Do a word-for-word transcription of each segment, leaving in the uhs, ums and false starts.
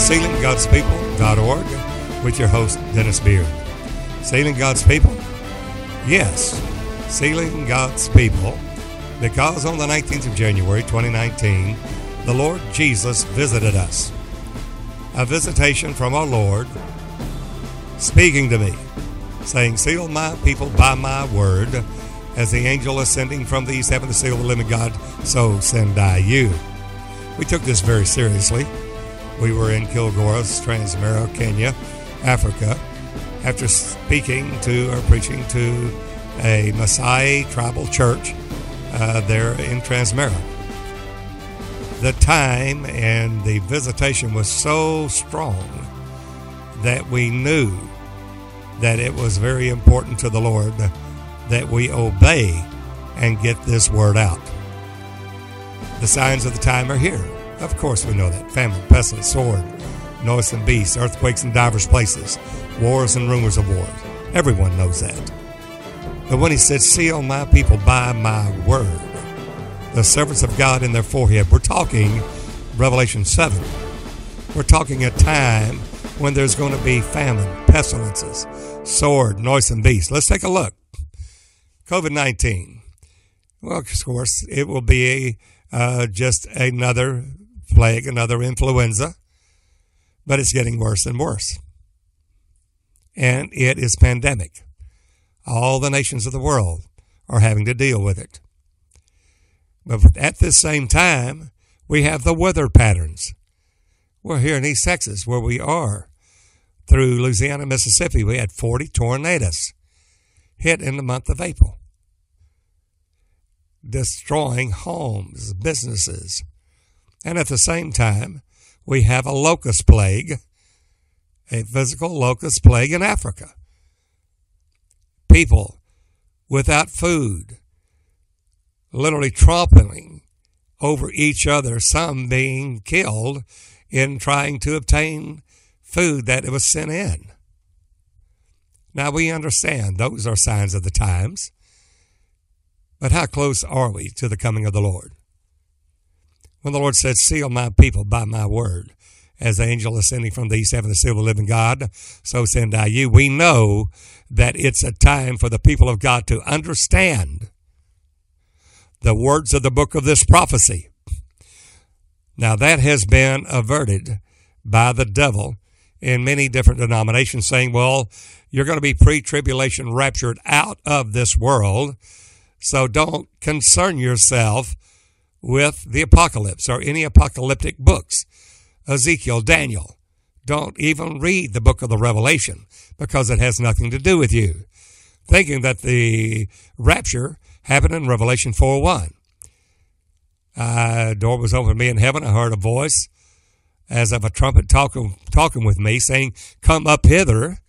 Sealing God's People dot org with your host, Dennis Beard. Sealing God's People? Yes, Sealing God's People, because on the nineteenth of January, twenty nineteen, the Lord Jesus visited us. A visitation from our Lord speaking to me, saying, "Seal my people by my word, as the angel ascending from the east heaven to seal the living God, so send I you." We took this very seriously. We were in Kilgoris, Trans Mara, Kenya, Africa, after speaking to or preaching to a Maasai tribal church uh, there in Trans Mara. The time and the visitation was so strong that we knew that it was very important to the Lord that we obey and get this word out. The signs of the time are here. Of course we know that. Famine, pestilence, sword, noise and beasts, earthquakes in divers places, wars and rumors of wars. Everyone knows that. But when he said, "Seal my people by my word, the servants of God in their forehead," we're talking Revelation seven. We're talking a time when there's going to be famine, pestilences, sword, noise and beasts. Let's take a look. COVID nineteen. Well, of course, it will be a, uh, just another plague, another influenza, but it's getting worse and worse. And it is pandemic. All the nations of the world are having to deal with it. But at this same time, we have the weather patterns. We're here in East Texas, where we are, through Louisiana, Mississippi. We had forty tornadoes hit in the month of April, destroying homes, businesses. And at the same time, we have a locust plague, a physical locust plague in Africa. People without food, literally trampling over each other, some being killed in trying to obtain food that it was sent in. Now, we understand those are signs of the times, but how close are we to the coming of the Lord? When the Lord said, "Seal my people by my word, as the angel ascending from the east heaven to seal the living God, so send I you," we know that it's a time for the people of God to understand the words of the book of this prophecy. Now, that has been averted by the devil in many different denominations, saying, "Well, you're going to be pre-tribulation raptured out of this world, so don't concern yourself with the apocalypse or any apocalyptic books. Ezekiel, Daniel. Don't even read the book of the Revelation, because it has nothing to do with you," thinking that the rapture happened in Revelation four one. A door was opened to me in heaven. I heard a voice as of a trumpet talking, talking with me, saying, "Come up hither,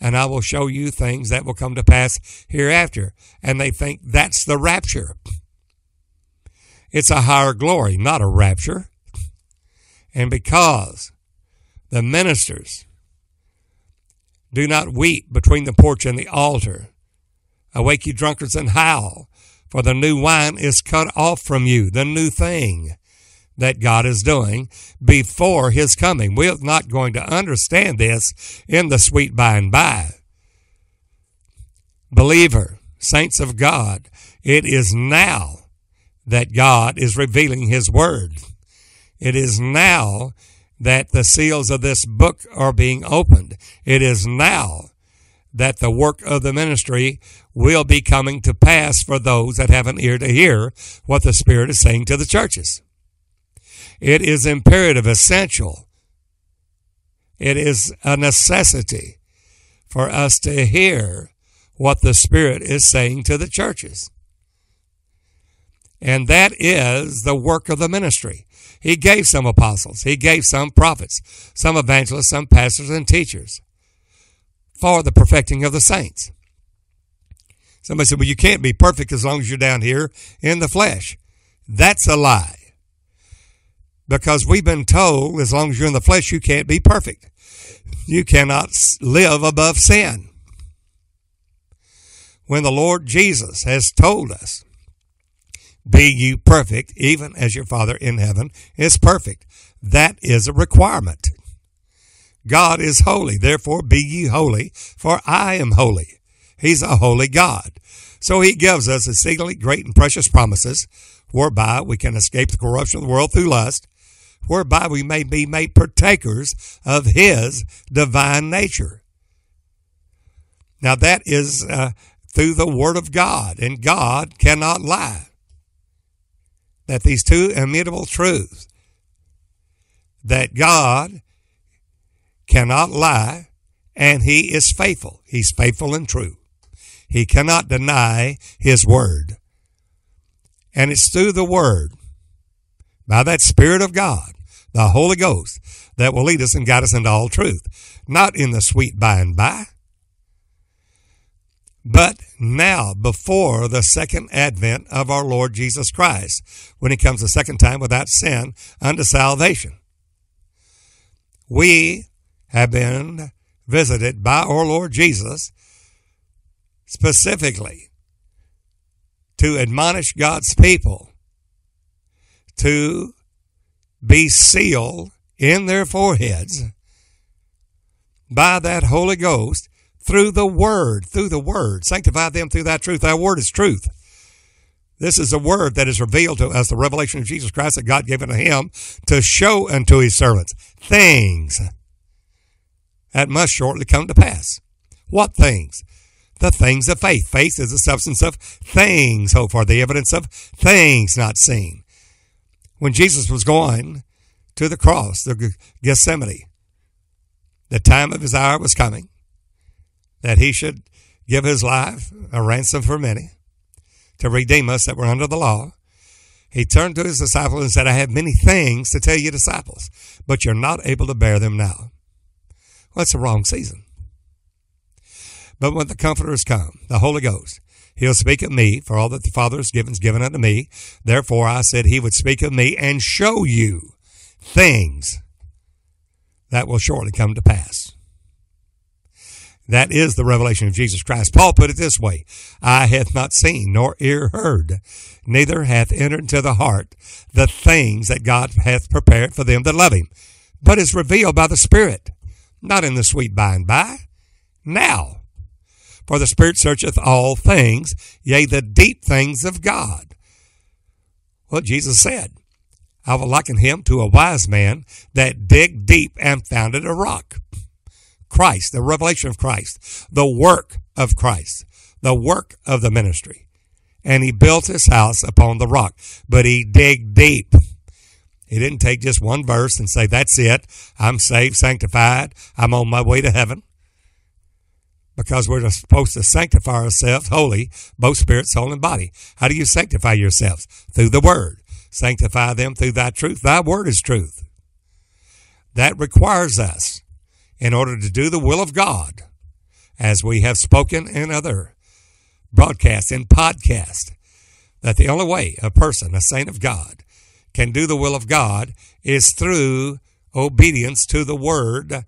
and I will show you things that will come to pass hereafter." And they think that's the rapture. It's a higher glory, not a rapture. And because the ministers do not weep between the porch and the altar, "Awake, you drunkards, and howl, for the new wine is cut off from you," the new thing that God is doing before his coming. We're not going to understand this in the sweet by and by. Believer, saints of God, it is now that God is revealing his word. It is now that the seals of this book are being opened. It is now that the work of the ministry will be coming to pass for those that have an ear to hear what the Spirit is saying to the churches. It is imperative, essential. It is a necessity for us to hear what the Spirit is saying to the churches. And that is the work of the ministry. He gave some apostles. He gave some prophets, some evangelists, some pastors and teachers for the perfecting of the saints. Somebody said, "Well, you can't be perfect as long as you're down here in the flesh." That's a lie. Because we've been told as long as you're in the flesh, you can't be perfect. You cannot live above sin. When the Lord Jesus has told us, "Be you perfect, even as your Father in heaven is perfect," that is a requirement. God is holy, therefore be ye holy, for I am holy. He's a holy God. So he gives us exceedingly great and precious promises, whereby we can escape the corruption of the world through lust, whereby we may be made partakers of his divine nature. Now that is uh, through the word of God, and God cannot lie. That these two immutable truths, that God cannot lie, and he is faithful. He's faithful and true. He cannot deny his word. And it's through the word, by that Spirit of God, the Holy Ghost, that will lead us and guide us into all truth. Not in the sweet by and by, but now before the second advent of our Lord Jesus Christ, when he comes the second time without sin unto salvation. We have been visited by our Lord Jesus specifically to admonish God's people to be sealed in their foreheads by that Holy Ghost through the Word, through the Word. Sanctify them through thy truth. Thy Word is truth. This is the Word that is revealed to us, the revelation of Jesus Christ that God gave unto him to show unto his servants things that must shortly come to pass. What things? The things of faith. Faith is the substance of things hoped for, the evidence of things not seen. When Jesus was going to the cross, the Gethsemane, the time of his hour was coming, that he should give his life a ransom for many, to redeem us that were under the law. He turned to his disciples and said, I have many things to tell you disciples, but you're not able to bear them now. Well, it's the wrong season. But when the Comforter is come, the Holy Ghost, he'll speak of me, for all that the Father has given is given unto me. Therefore I said he would speak of me and show you things that will shortly come to pass. That is the revelation of Jesus Christ. Paul put it this way, I hath not seen nor ear heard, neither hath entered into the heart the things that God hath prepared for them that love him, but is revealed by the Spirit, not in the sweet by and by, now. For the Spirit searcheth all things, yea, the deep things of God. Well, Jesus said, I will liken him to a wise man that digged deep and found it a rock. Christ, the revelation of Christ, the work of Christ, the work of the ministry. And he built his house upon the rock, but he digged deep. He didn't take just one verse and say, that's it. I'm saved, sanctified. I'm on my way to heaven. Because we're supposed to sanctify ourselves holy, both spirit, soul, and body. How do you sanctify yourselves? Through the word. Sanctify them through thy truth. Thy word is truth. That requires us, in order to do the will of God, as we have spoken in other broadcasts and podcasts, that the only way a person, a saint of God, can do the will of God is through obedience to the word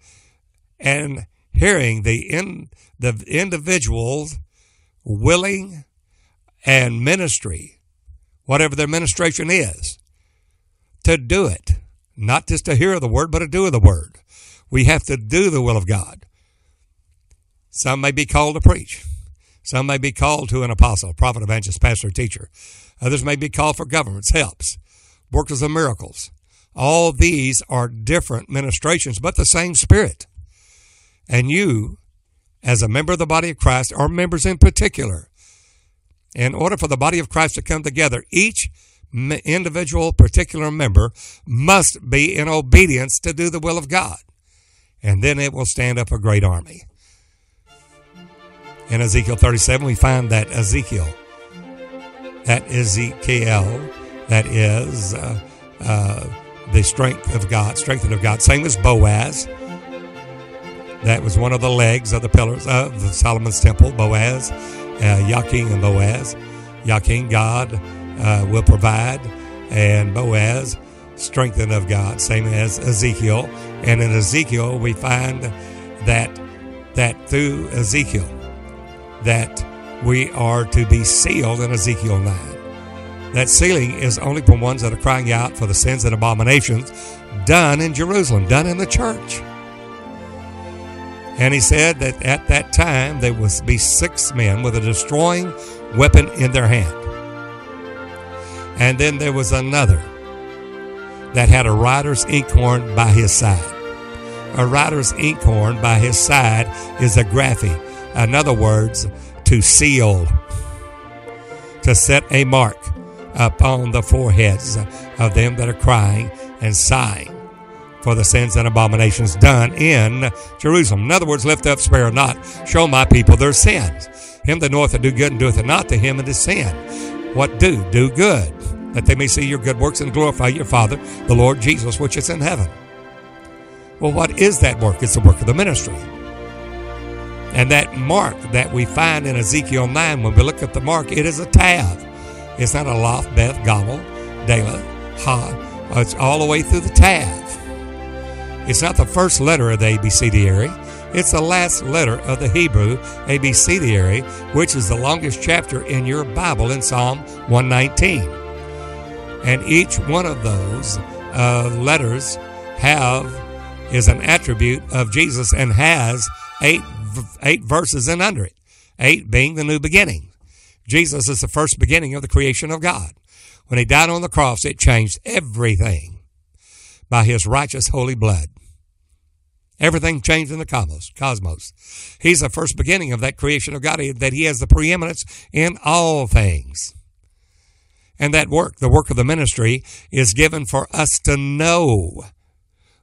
and hearing the in, the individual's willing and ministry, whatever their ministration is, to do it. Not just to hear the word, but to do the word. We have to do the will of God. Some may be called to preach. Some may be called to an apostle, prophet, evangelist, pastor, teacher. Others may be called for governments, helps, workers of miracles. All these are different ministrations, but the same Spirit. And you, as a member of the body of Christ, or members in particular, in order for the body of Christ to come together, each individual particular member must be in obedience to do the will of God. And then it will stand up a great army. In Ezekiel thirty-seven, we find that Ezekiel, that Ezekiel, that is uh, uh, the strength of God, strengthened of God, same as Boaz. That was one of the legs of the pillars of Solomon's temple, Boaz, uh, Yachin and Boaz. Yachin, God uh, will provide, and Boaz, strengthened of God, same as Ezekiel. And in Ezekiel, we find that, that through Ezekiel, that we are to be sealed in Ezekiel nine. That sealing is only for ones that are crying out for the sins and abominations done in Jerusalem, done in the church. And he said that at that time there will be six men with a destroying weapon in their hand. And then there was another that had a writer's inkhorn by his side. A writer's inkhorn by his side is a graphy. In other words, to seal, to set a mark upon the foreheads of them that are crying and sighing for the sins and abominations done in Jerusalem. In other words, lift up, spare not, show my people their sins. Him that knoweth that do good and doeth it not, to him it is sin. What do? Do good, that they may see your good works and glorify your Father, the Lord Jesus, which is in heaven. Well, what is that work? It's the work of the ministry. And that mark that we find in Ezekiel nine, when we look at the mark, it is a tav. It's not a loth, beth, gomel, dela, ha. It's all the way through the tav. It's not the first letter of the abecediary. It's the last letter of the Hebrew abecediary, which is the longest chapter in your Bible in Psalm one nineteen. And each one of those uh, letters have is an attribute of Jesus and has eight, eight verses in under it, eight being the new beginning. Jesus is the first beginning of the creation of God. When he died on the cross, it changed everything by his righteous holy blood. Everything changed in the cosmos. Cosmos. He's the first beginning of that creation of God, that he has the preeminence in all things. And that work, the work of the ministry, is given for us to know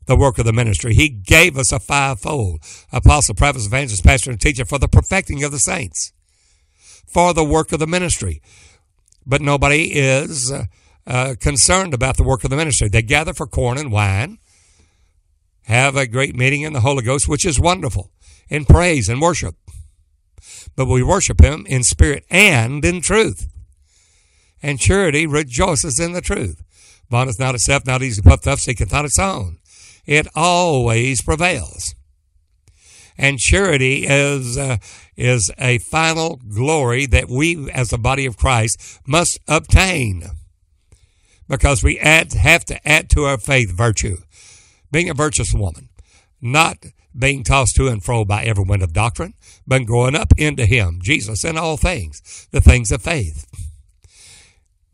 the work of the ministry. He gave us a fivefold: apostle, prophet, evangelist, pastor, and teacher, for the perfecting of the saints, for the work of the ministry. But nobody is uh, uh, concerned about the work of the ministry. They gather for corn and wine, have a great meeting in the Holy Ghost, which is wonderful, in praise and worship. But we worship him in spirit and in truth. And charity rejoices in the truth. Vaunteth not itself, not easily puffed up, seeketh not its own. It always prevails. And charity is uh, is a final glory that we, as the body of Christ, must obtain, because we add, have to add to our faith virtue, being a virtuous woman, not being tossed to and fro by every wind of doctrine, but growing up into him, Jesus, in all things, the things of faith.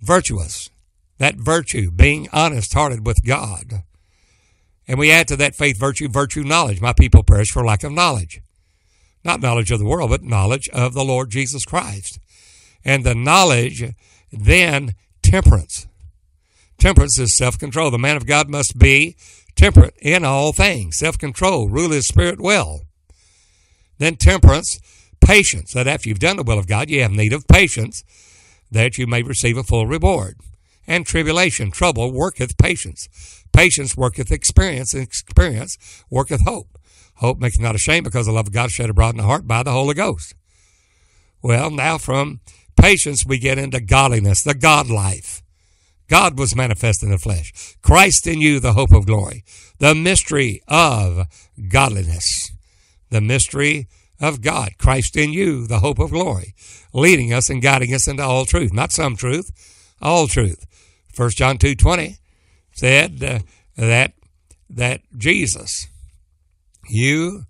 Virtuous, that virtue, being honest-hearted with God. And we add to that faith virtue, virtue knowledge. My people perish for lack of knowledge. Not knowledge of the world, but knowledge of the Lord Jesus Christ. And the knowledge, then temperance. Temperance is self-control. The man of God must be temperate in all things. Self-control, rule his spirit well. Then temperance, patience, that after you've done the will of God, you have need of patience, that you may receive a full reward. And tribulation, trouble, worketh patience. Patience worketh experience, and experience worketh hope. Hope maketh not ashamed, because the love of God is shed abroad in the heart by the Holy Ghost. Well, now from patience we get into godliness, the God life. God was manifest in the flesh. Christ in you, the hope of glory. The mystery of godliness. The mystery of God. Christ in you, the hope of glory. Leading us and guiding us into all truth. Not some truth, all truth. First John two twenty said uh, that that Jesus, you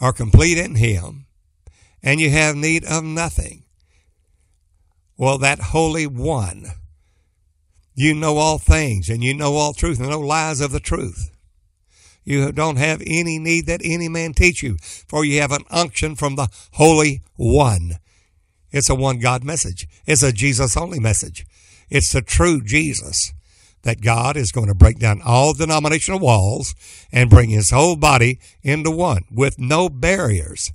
are complete in him, and you have need of nothing. Well, that Holy One, you know all things, and you know all truth, and no lies of the truth. You don't have any need that any man teach you, for you have an unction from the Holy One. It's a one God message. It's a Jesus-only message. It's the true Jesus, that God is going to break down all denominational walls and bring his whole body into one with no barriers,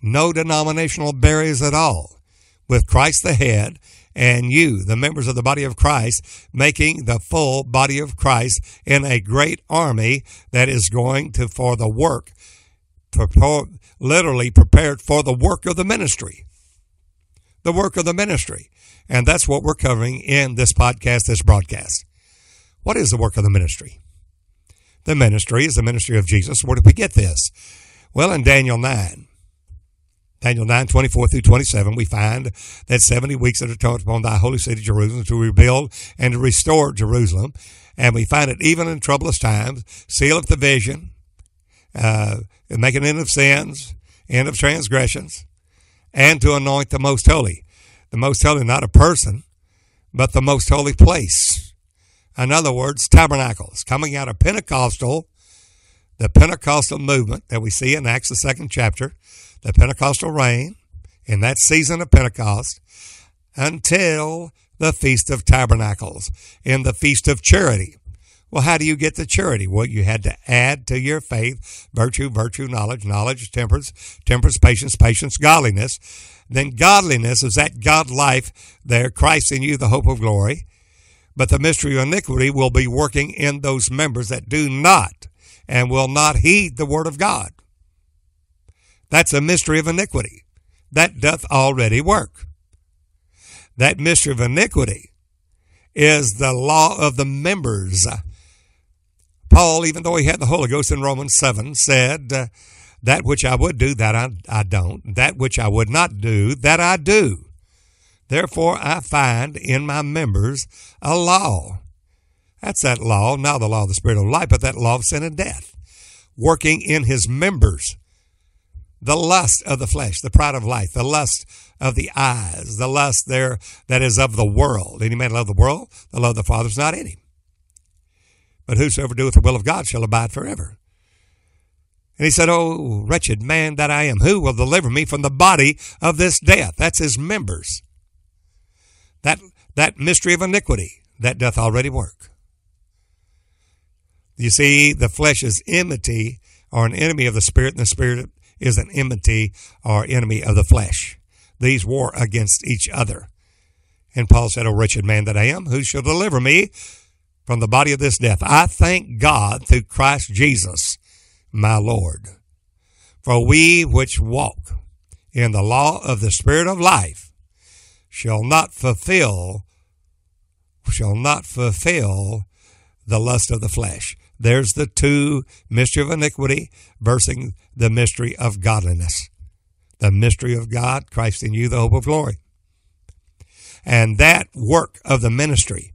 no denominational barriers at all, with Christ the head and you, the members of the body of Christ, making the full body of Christ in a great army that is going to, for the work, prepare, literally prepared for the work of the ministry, the work of the ministry. And that's what we're covering in this podcast, this broadcast. What is the work of the ministry? The ministry is the ministry of Jesus. Where did we get this? Well, in Daniel nine, Daniel nine, twenty-four through twenty-seven, we find that seventy weeks are determined upon thy holy city, Jerusalem, to rebuild and to restore Jerusalem. And we find it even in troublous times, seal up the vision, uh, and make an end of sins, end of transgressions, and to anoint the most holy. The most holy, not a person, but the most holy place. In other words, tabernacles. Coming out of Pentecostal, the Pentecostal movement that we see in Acts, the second chapter, the Pentecostal reign, in that season of Pentecost, until the Feast of Tabernacles and the Feast of Charity. Well, how do you get the charity? Well, you had to add to your faith virtue, virtue, knowledge, knowledge, temperance, temperance, patience, patience, godliness. Then godliness is that God life there, Christ in you, the hope of glory. But the mystery of iniquity will be working in those members that do not and will not heed the word of God. That's a mystery of iniquity. That doth already work. That mystery of iniquity is the law of the members. Paul, even though he had the Holy Ghost in Romans seven, said, uh, that which I would do, that I, I don't. That which I would not do, that I do. Therefore, I find in my members a law. That's that law, not the law of the Spirit of life, but that law of sin and death, working in his members. The lust of the flesh, the pride of life, the lust of the eyes, the lust there that is of the world. Any man love the world, the love of the Father is not in him. But whosoever doeth the will of God shall abide forever. And he said, oh, wretched man that I am, who will deliver me from the body of this death? That's his members. That, that mystery of iniquity, that doth already work. You see, the flesh is enmity or an enemy of the Spirit, and the Spirit is an enmity or enemy of the flesh. These war against each other. And Paul said, O wretched man that I am, who shall deliver me from the body of this death? I thank God through Christ Jesus, my Lord. For we which walk in the law of the Spirit of life shall not fulfill, shall not fulfill the lust of the flesh. There's the two, mystery of iniquity versus the mystery of godliness. The mystery of God, Christ in you, the hope of glory. And that work of the ministry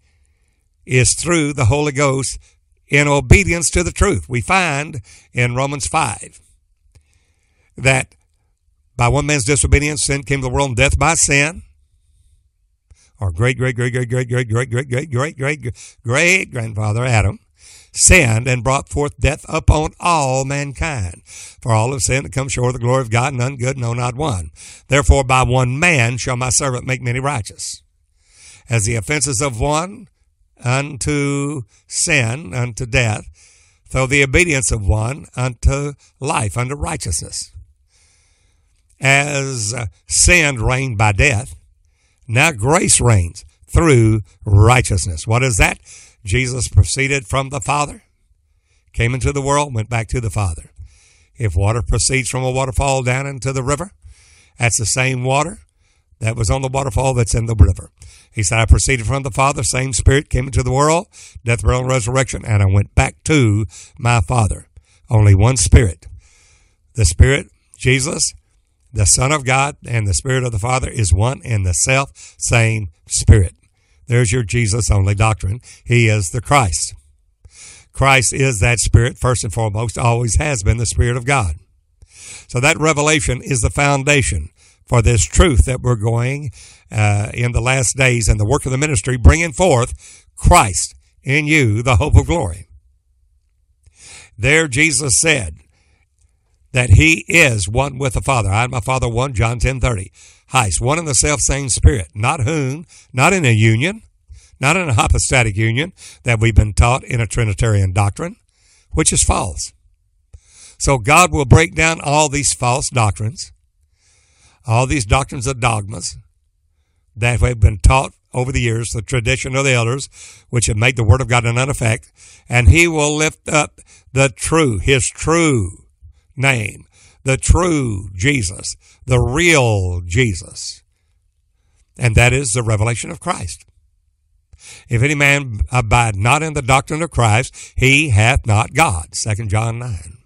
is through the Holy Ghost in obedience to the truth. We find in Romans five that by one man's disobedience, sin came to the world, and death by sin. Our great, great, great, great, great, great, great, great, great, great, great, great grandfather Adam sinned and brought forth death upon all mankind. For all have sinned and come short of the glory of God, none good, no, not one. Therefore, by one man shall my servant make many righteous. As the offenses of one unto sin, unto death, so the obedience of one unto life, unto righteousness. As sin reigned by death, now grace reigns through righteousness. What is that? Jesus proceeded from the Father, came into the world, went back to the Father. If water proceeds from a waterfall down into the river, that's the same water that was on the waterfall that's in the river. He said, I proceeded from the Father, same Spirit came into the world, death, burial, and resurrection, and I went back to my Father. Only one Spirit. The Spirit, Jesus, the Son of God, and the Spirit of the Father is one and the self same Spirit. There's your Jesus-only doctrine. He is the Christ. Christ is that Spirit, first and foremost, always has been the Spirit of God. So that revelation is the foundation for this truth that we're going uh, in the last days and the work of the ministry, bringing forth Christ in you, the hope of glory. There Jesus said that he is one with the Father. I and my Father one, John ten thirty. Heist, one in the self-same Spirit, not whom, not in a union, not in a hypostatic union that we've been taught in a Trinitarian doctrine, which is false. So God will break down all these false doctrines, all these doctrines of dogmas that have been taught over the years, the tradition of the elders, which have made the word of God of none effect, and he will lift up the true, his true name, the true Jesus, the real Jesus. And that is the revelation of Christ. If any man abide not in the doctrine of Christ, he hath not God. Second John nine.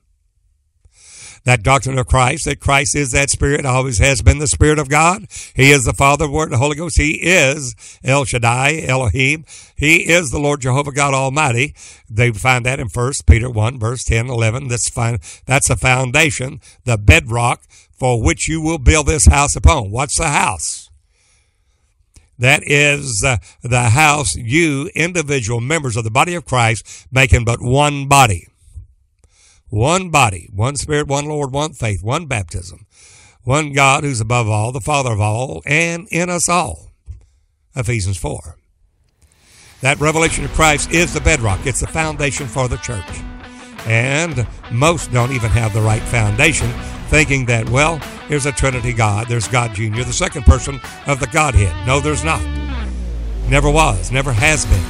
that doctrine of Christ, that Christ is that Spirit, always has been the Spirit of God. He is the Father, the Word, and the Holy Ghost. He is El Shaddai, Elohim. He is the Lord Jehovah God Almighty. They find that in First Peter one, verse ten, eleven. That's fine. That's the foundation, the bedrock for which you will build this house upon. What's the house? That is uh, the house, you individual members of the body of Christ, making but one body. One body, one Spirit, one Lord, one faith, one baptism, one God who's above all, the Father of all, and in us all. Ephesians four. That revelation of Christ is the bedrock. It's the foundation for the church. And most don't even have the right foundation, thinking that, well, here's a Trinity God. There's God Junior, the second person of the Godhead. No, there's not. Never was, never has been.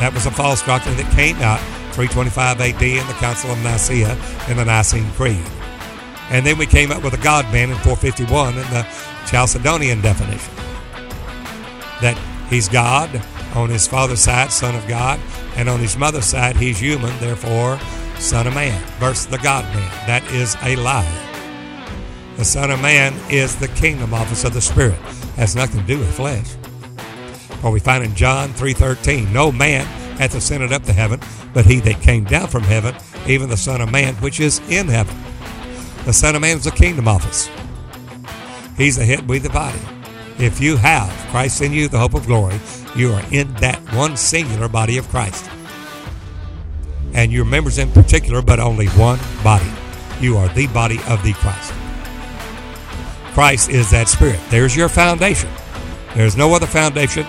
That was a false doctrine that came out three twenty-five A D in the Council of Nicaea in the Nicene Creed. And then we came up with a God-man in four fifty-one in the Chalcedonian definition. That he's God on his father's side, son of God, and on his mother's side, he's human, therefore, son of man versus the God-man. That is a lie. The Son of Man is the kingdom office of the Spirit. Has nothing to do with flesh. For we find in John three thirteen, no man hath ascended up to heaven, but he that came down from heaven, even the Son of Man, which is in heaven. The Son of Man is the kingdom office. He's the head, we the body. If you have Christ in you, the hope of glory, you are in that one singular body of Christ. And your members in particular, but only one body. You are the body of the Christ. Christ is that Spirit. There's your foundation. There's no other foundation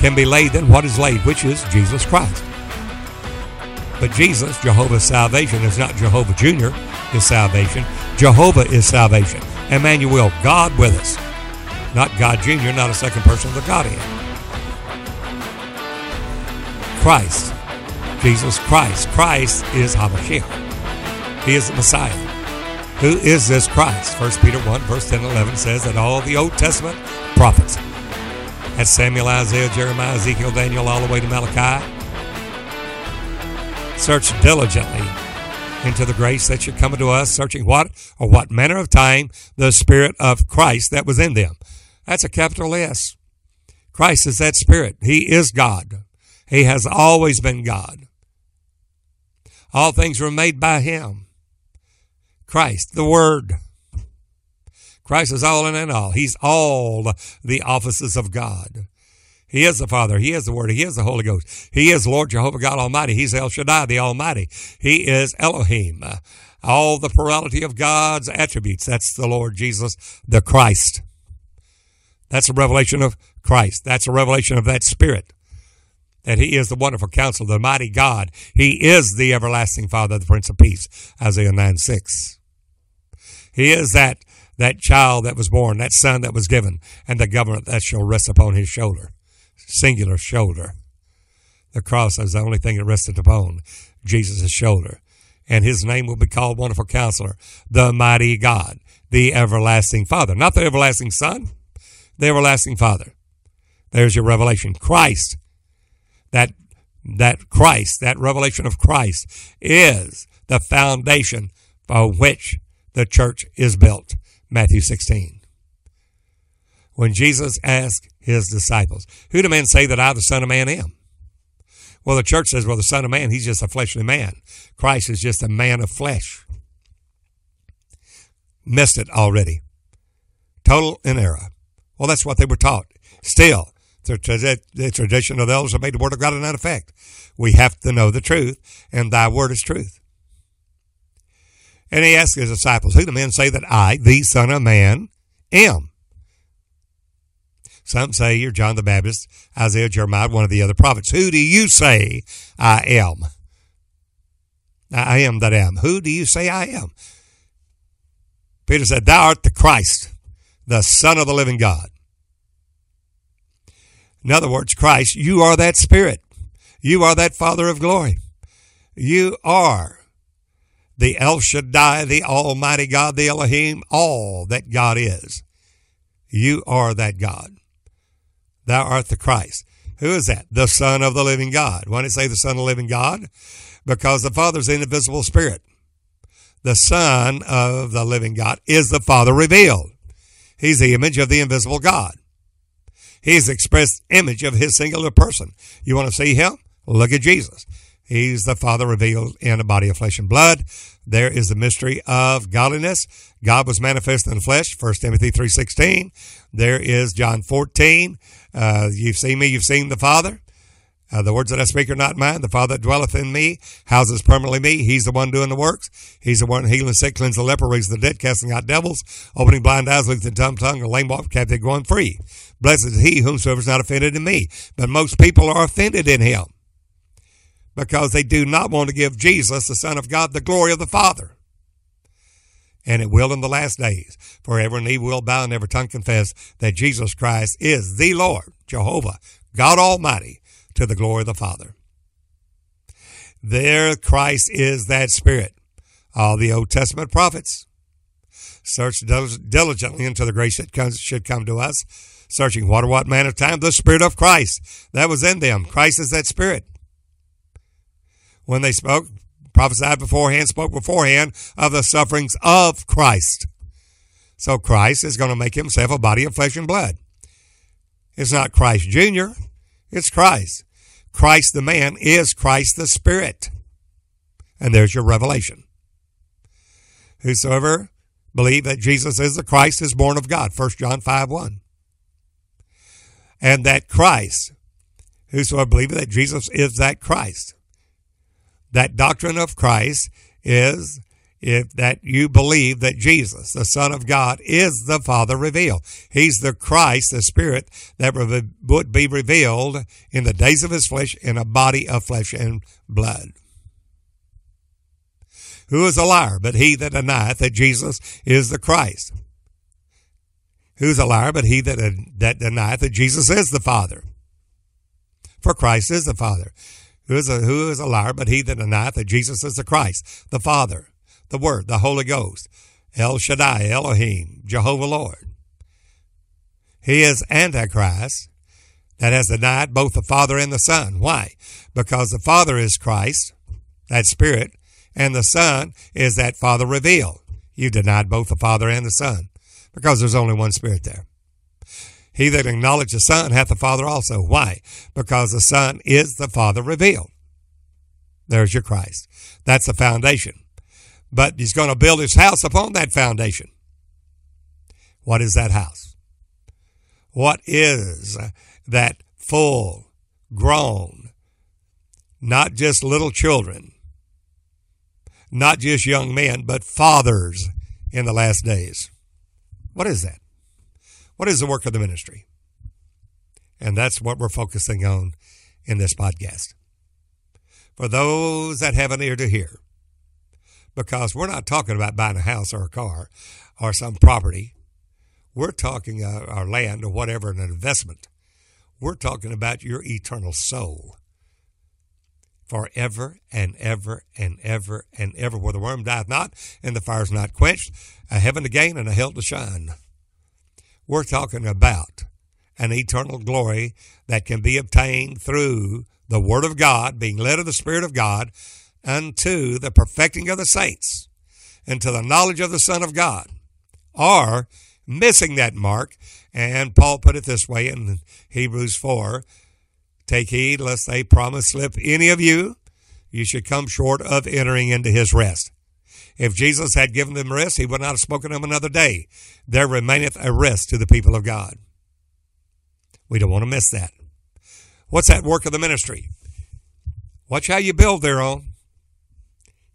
can be laid than what is laid, which is Jesus Christ. But Jesus, Jehovah's salvation, is not Jehovah Junior is salvation. Jehovah is salvation. Emmanuel, God with us. Not God Junior, not a second person of the Godhead. Christ. Jesus Christ. Christ is HaMashiach. He is the Messiah. Who is this Christ? First Peter one, verse ten and eleven says that all the Old Testament prophets, that's Samuel, Isaiah, Jeremiah, Ezekiel, Daniel, all the way to Malachi, search diligently into the grace that should come unto us, searching what or what manner of time the Spirit of Christ that was in them. That's a capital S. Christ is that Spirit. He is God. He has always been God. All things were made by him. Christ, the Word. Christ is all and in all. He's all the offices of God. He is the Father. He is the Word. He is the Holy Ghost. He is Lord Jehovah God Almighty. He's El Shaddai, the Almighty. He is Elohim. All the plurality of God's attributes. That's the Lord Jesus, the Christ. That's a revelation of Christ. That's a revelation of that Spirit. That he is the wonderful counselor, the mighty God. He is the everlasting Father, the Prince of Peace, Isaiah nine six. He is that, that child that was born, that son that was given, and the government that shall rest upon his shoulder, singular shoulder. The cross is the only thing that rested upon Jesus' shoulder. And his name will be called Wonderful Counselor, the Mighty God, the Everlasting Father. Not the Everlasting Son, the Everlasting Father. There's your revelation. Christ. That that Christ, that revelation of Christ is the foundation for which the church is built. Matthew sixteen. When Jesus asked his disciples, who do men say that I, the Son of Man, am? Well, the church says, well, the Son of Man, he's just a fleshly man. Christ is just a man of flesh. Missed it already. Total in error. Well, that's what they were taught. Still, the tradition of the elders have made the word of God in that effect. We have to know the truth, and thy word is truth. And he asked his disciples, who do men say that I, the Son of Man, am? Some say you're John the Baptist, Isaiah, Jeremiah, one of the other prophets. Who do you say I am? I am that I am. Who do you say I am? Peter said, thou art the Christ, the Son of the living God. In other words, Christ, you are that Spirit. You are that Father of glory. You are the El Shaddai, the Almighty God, the Elohim, all that God is. You are that God. Thou art the Christ. Who is that? The Son of the living God. Why did it say the Son of the living God? Because the Father is the indivisible Spirit. the Son of the living God is the Father revealed. He's the image of the invisible God. He's the express image of his singular person. You want to see him? Look at Jesus. He's the Father revealed in a body of flesh and blood. There is the mystery of godliness. God was manifest in the flesh, First Timothy three sixteen. There is John fourteen. Uh, you've seen me, you've seen the Father. Uh, the words that I speak are not mine. The Father that dwelleth in me houses permanently me. He's the one doing the works. He's the one healing the sick, cleansing the leper, raising the dead, casting out devils, opening blind eyes, looking dumb tongue, a lame walk, captive going free. Blessed is he whomsoever is not offended in me. But most people are offended in him because they do not want to give Jesus, the Son of God, the glory of the Father. And it will in the last days. For every knee will bow and every tongue confess that Jesus Christ is the Lord, Jehovah, God Almighty, to the glory of the Father. There, Christ is that Spirit. All the Old Testament prophets search diligently into the grace that comes, should come to us, searching what or what manner of time, the Spirit of Christ that was in them. Christ is that Spirit. When they spoke, prophesied beforehand, spoke beforehand of the sufferings of Christ. So Christ is going to make himself a body of flesh and blood. It's not Christ Junior It's Christ. Christ the man is Christ the Spirit. And there's your revelation. Whosoever believe that Jesus is the Christ is born of God. First John five one. And that Christ, whosoever believeth that Jesus is that Christ. That doctrine of Christ is if that you believe that Jesus, the Son of God, is the Father revealed. He's the Christ, the Spirit, that would be revealed in the days of his flesh in a body of flesh and blood. Who is a liar but he that denieth that Jesus is the Christ? Who's a liar but he that, that denieth that Jesus is the Father? For Christ is the Father. Who is, a, who is a liar but he that denieth that Jesus is the Christ, the Father, the Word, the Holy Ghost, El Shaddai, Elohim, Jehovah Lord. He is Antichrist that has denied both the Father and the Son. Why? Because the Father is Christ, that Spirit, and the Son is that Father revealed. You denied both the Father and the Son because there's only one Spirit there. He that acknowledges the Son hath the Father also. Why? Because the Son is the Father revealed. There's your Christ. That's the foundation. But he's going to build his house upon that foundation. What is that house? What is that full grown, not just little children, not just young men, but fathers in the last days? What is that? What is the work of the ministry? And that's what we're focusing on in this podcast. For those that have an ear to hear, because we're not talking about buying a house or a car or some property. We're talking uh, our land or whatever, an investment. We're talking about your eternal soul forever and ever and ever and ever, where the worm dieth not and the fire is not quenched, a heaven to gain and a hell to shine. We're talking about an eternal glory that can be obtained through the Word of God, being led of the Spirit of God, unto the perfecting of the saints, unto the knowledge of the Son of God, are missing that mark. And Paul put it this way in Hebrews four, take heed lest a promise slip any of you, you should come short of entering into his rest. If Jesus had given them rest, he would not have spoken to them another day. There remaineth a rest to the people of God. We don't want to miss that. What's that work of the ministry? Watch how you build thereon.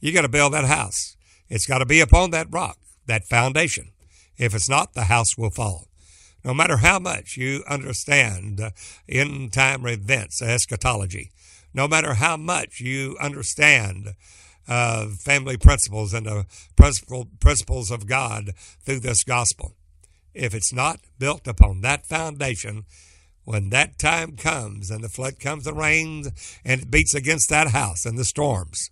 You got to build that house. It's got to be upon that rock, that foundation. If it's not, the house will fall. No matter how much you understand end time events, eschatology, no matter how much you understand uh, family principles and the principle, principles of God through this gospel, if it's not built upon that foundation, when that time comes and the flood comes, the rain, and it beats against that house and the storms,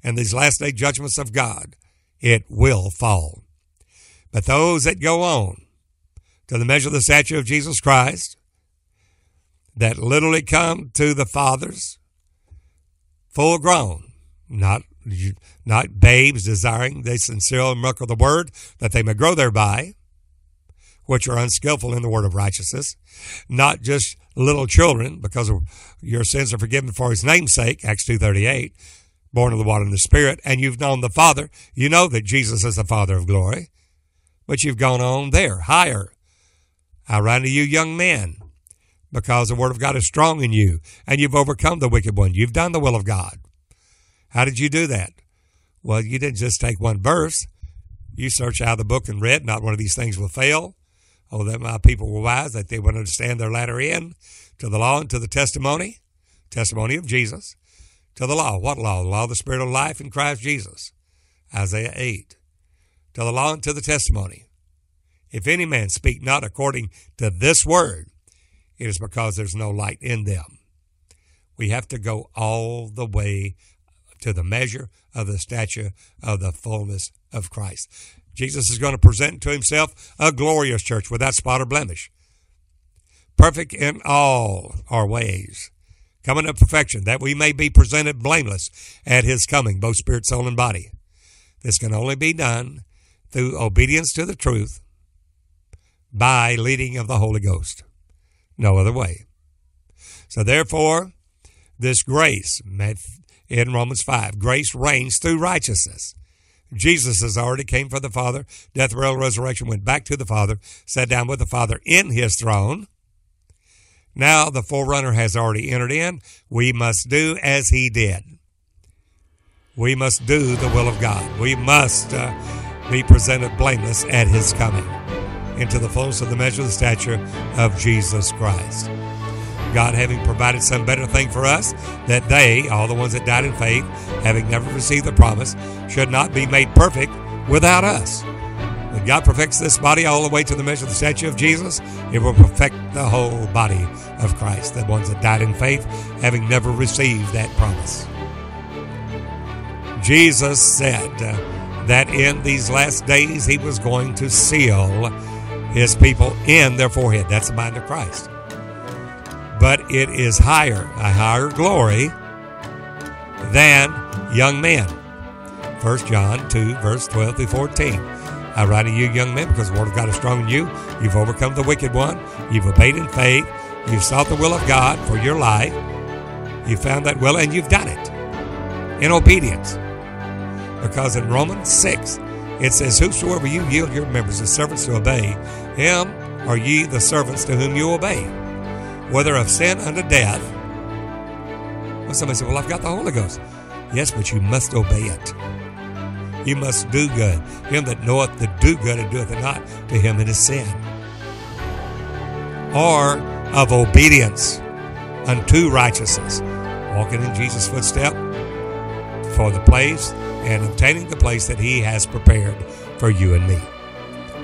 and these last day judgments of God, it will fall. But those that go on to the measure of the stature of Jesus Christ, that literally come to the fathers, full grown, not not babes desiring the sincere milk of the word, that they may grow thereby, which are unskillful in the word of righteousness, not just little children, because your sins are forgiven for his name's sake, Acts two thirty-eight, born of the water and the Spirit, and you've known the Father. You know that Jesus is the Father of glory, but you've gone on there, higher. I write to you, young men, because the word of God is strong in you, and you've overcome the wicked one. You've done the will of God. How did you do that? Well, you didn't just take one verse. You searched out of the book and read, not one of these things will fail. Oh, that my people were wise, that they would understand their latter end, to the law and to the testimony, testimony of Jesus, to the law. What law? The law of the Spirit of life in Christ Jesus, Isaiah eight, to the law and to the testimony. If any man speak not according to this word, it is because there's no light in them. We have to go all the way to the measure of the stature of the fullness of Christ. Jesus is going to present to himself a glorious church without spot or blemish, perfect in all our ways, coming to perfection, that we may be presented blameless at his coming, both spirit, soul, and body. This can only be done through obedience to the truth by leading of the Holy Ghost. No other way. So therefore, this grace, in Romans five, grace reigns through righteousness. Jesus has already came from the Father, death, burial, resurrection, went back to the Father, sat down with the Father in his throne. Now the forerunner has already entered in. We must do as he did. We must do the will of God. We must uh, be presented blameless at his coming, into the fullness of the measure of the stature of Jesus Christ. God, having provided some better thing for us, that they, all the ones that died in faith, having never received the promise, should not be made perfect without us. When God perfects this body all the way to the measure of the stature of Jesus, it will perfect the whole body of Christ, the ones that died in faith, having never received that promise. Jesus said uh, that in these last days he was going to seal his people in their forehead. That's the mind of Christ. But it is higher, a higher glory than young men. First John two, verse twelve through fourteen. I write to you, young men, because the word of God is strong in you. You've overcome the wicked one. You've obeyed in faith. You've sought the will of God for your life. You found that will, and you've done it in obedience. Because in Romans six, it says, whosoever you yield your members as servants to obey, him are ye the servants to whom you obey, whether of sin unto death. Well, somebody said, well, I've got the Holy Ghost. Yes, but you must obey it. You must do good. Him that knoweth to do good and doeth it not, to him it is sin. Or of obedience unto righteousness, walking in Jesus' footstep for the place and obtaining the place that he has prepared for you and me.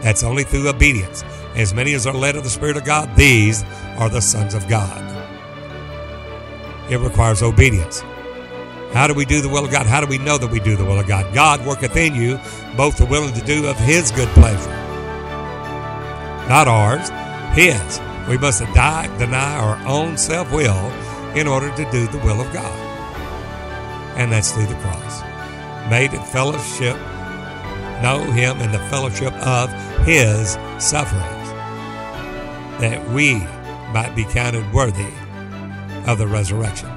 That's only through obedience. As many as are led of the Spirit of God, these are the sons of God. It requires obedience. How do we do the will of God? How do we know that we do the will of God? God worketh in you both the will and to do of his good pleasure. Not ours, his. We must die, deny our own self-will in order to do the will of God. And that's through the cross. Made in fellowship, know him in the fellowship of his suffering, that we might be counted worthy of the resurrection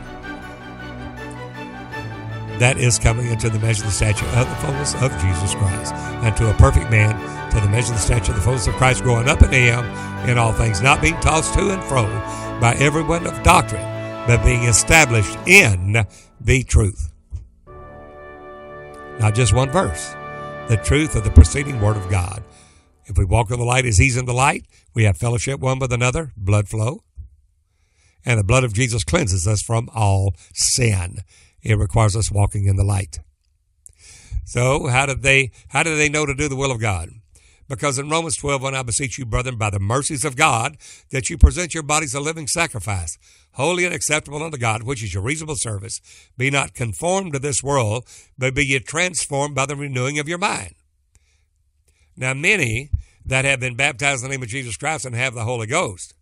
that is coming into the measure of the stature of the fullness of Jesus Christ, unto a perfect man, to the measure of the stature of the fullness of Christ, growing up in him in all things, not being tossed to and fro by every wind of doctrine, but being established in the truth. Not just one verse, the truth of the preceding word of God. If we walk in the light as he's in the light, we have fellowship one with another, blood flow. And the blood of Jesus cleanses us from all sin. It requires us walking in the light. So how did they, how did they know to do the will of God? Because in Romans twelve, when I beseech you, brethren, by the mercies of God, that you present your bodies a living sacrifice, holy and acceptable unto God, which is your reasonable service. Be not conformed to this world, but be ye transformed by the renewing of your mind. Now, many that have been baptized in the name of Jesus Christ and have the Holy Ghost,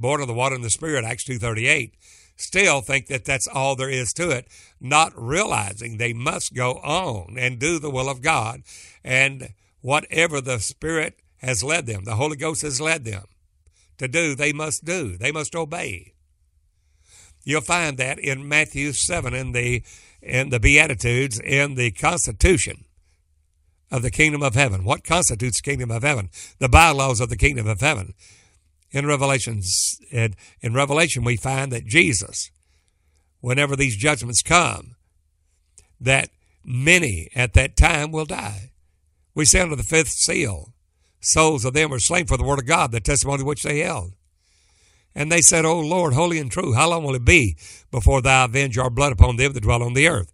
born of the water and the Spirit, Acts two thirty-eight, still think that that's all there is to it, not realizing they must go on and do the will of God and whatever the Spirit has led them, the Holy Ghost has led them to do, they must do. They must obey. You'll find that in Matthew seven in the in the Beatitudes, in the Constitution of the Kingdom of Heaven. What constitutes the Kingdom of Heaven? The bylaws of the Kingdom of Heaven. In Revelation, in, in Revelation, we find that Jesus, whenever these judgments come, that many at that time will die. We say under the fifth seal, souls of them were slain for the word of God, the testimony which they held. And they said, O Lord, holy and true, how long will it be before thou avenge our blood upon them that dwell on the earth?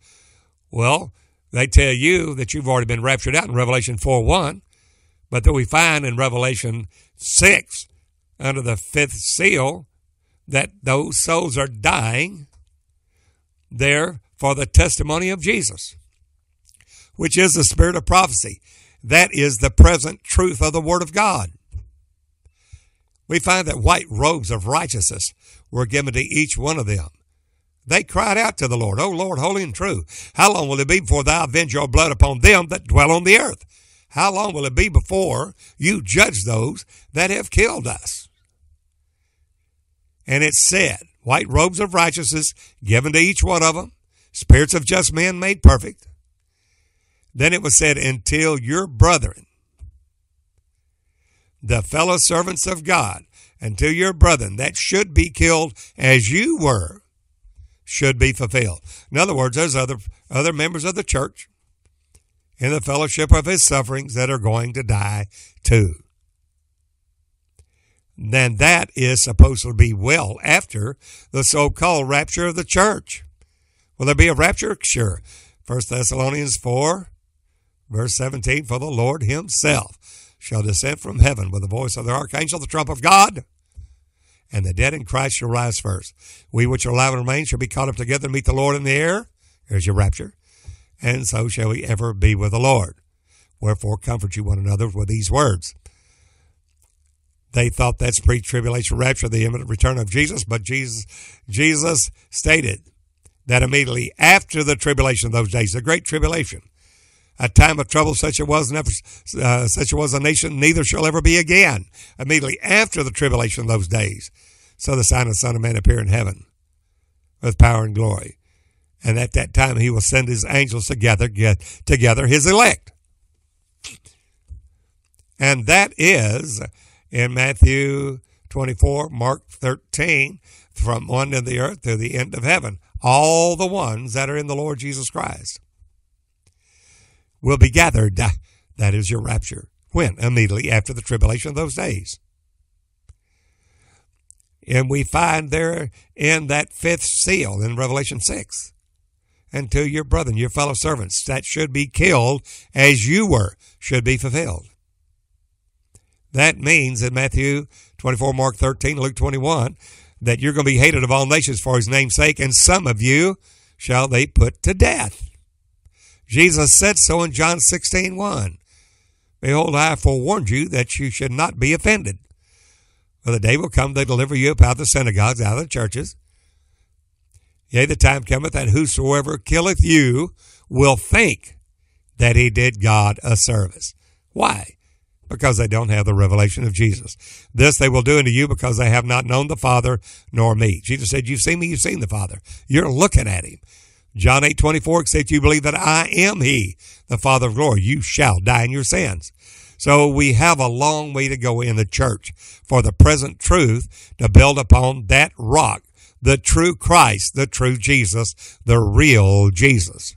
Well, they tell you that you've already been raptured out in Revelation four one, but that we find in Revelation six, under the fifth seal, that those souls are dying there for the testimony of Jesus, which is the spirit of prophecy. That is the present truth of the Word of God. We find that white robes of righteousness were given to each one of them. They cried out to the Lord, O Lord, holy and true, how long will it be before thou avenge your blood upon them that dwell on the earth? How long will it be before you judge those that have killed us? And it said, white robes of righteousness given to each one of them, spirits of just men made perfect. Then it was said, until your brethren, the fellow servants of God, until your brethren that should be killed as you were, should be fulfilled. In other words, there's other, other members of the church in the fellowship of his sufferings that are going to die too. Then that is supposed to be well after the so-called rapture of the church. Will there be a rapture? Sure. First Thessalonians four, verse seventeen, for the Lord himself shall descend from heaven with the voice of the archangel, the trump of God, and the dead in Christ shall rise first. We which are alive and remain shall be caught up together and meet the Lord in the air. Here's your rapture. And so shall we ever be with the Lord. Wherefore comfort you one another with these words. They thought that's pre-tribulation rapture, the imminent return of Jesus, but Jesus, Jesus stated that immediately after the tribulation of those days, the great tribulation, a time of trouble such it was never, uh, such it was a nation, neither shall ever be again. Immediately after the tribulation of those days, so the sign of the Son of Man appear in heaven with power and glory. And at that time, he will send his angels to gather, get together his elect. And that is in Matthew twenty-four, Mark thirteen, from one end of the earth to the end of heaven. All the ones that are in the Lord Jesus Christ will be gathered. That is your rapture. When? Immediately after the tribulation of those days. And we find there in that fifth seal in Revelation six, until your brethren, your fellow servants, that should be killed as you were, should be fulfilled. That means in Matthew twenty-four, Mark thirteen, Luke twenty-one, that you're going to be hated of all nations for his name's sake, and some of you shall they put to death. Jesus said so in John sixteen one. Behold, I forewarned you that you should not be offended. For the day will come, they deliver you up out of the synagogues, out of the churches. Yea, the time cometh that whosoever killeth you will think that he did God a service. Why? Because they don't have the revelation of Jesus. This they will do unto you because they have not known the Father nor me. Jesus said, you've seen me, you've seen the Father. You're looking at him. John eight twenty-four, except you believe that I am he, the Father of glory, you shall die in your sins. So we have a long way to go in the church for the present truth to build upon that rock, the true Christ, the true Jesus, the real Jesus.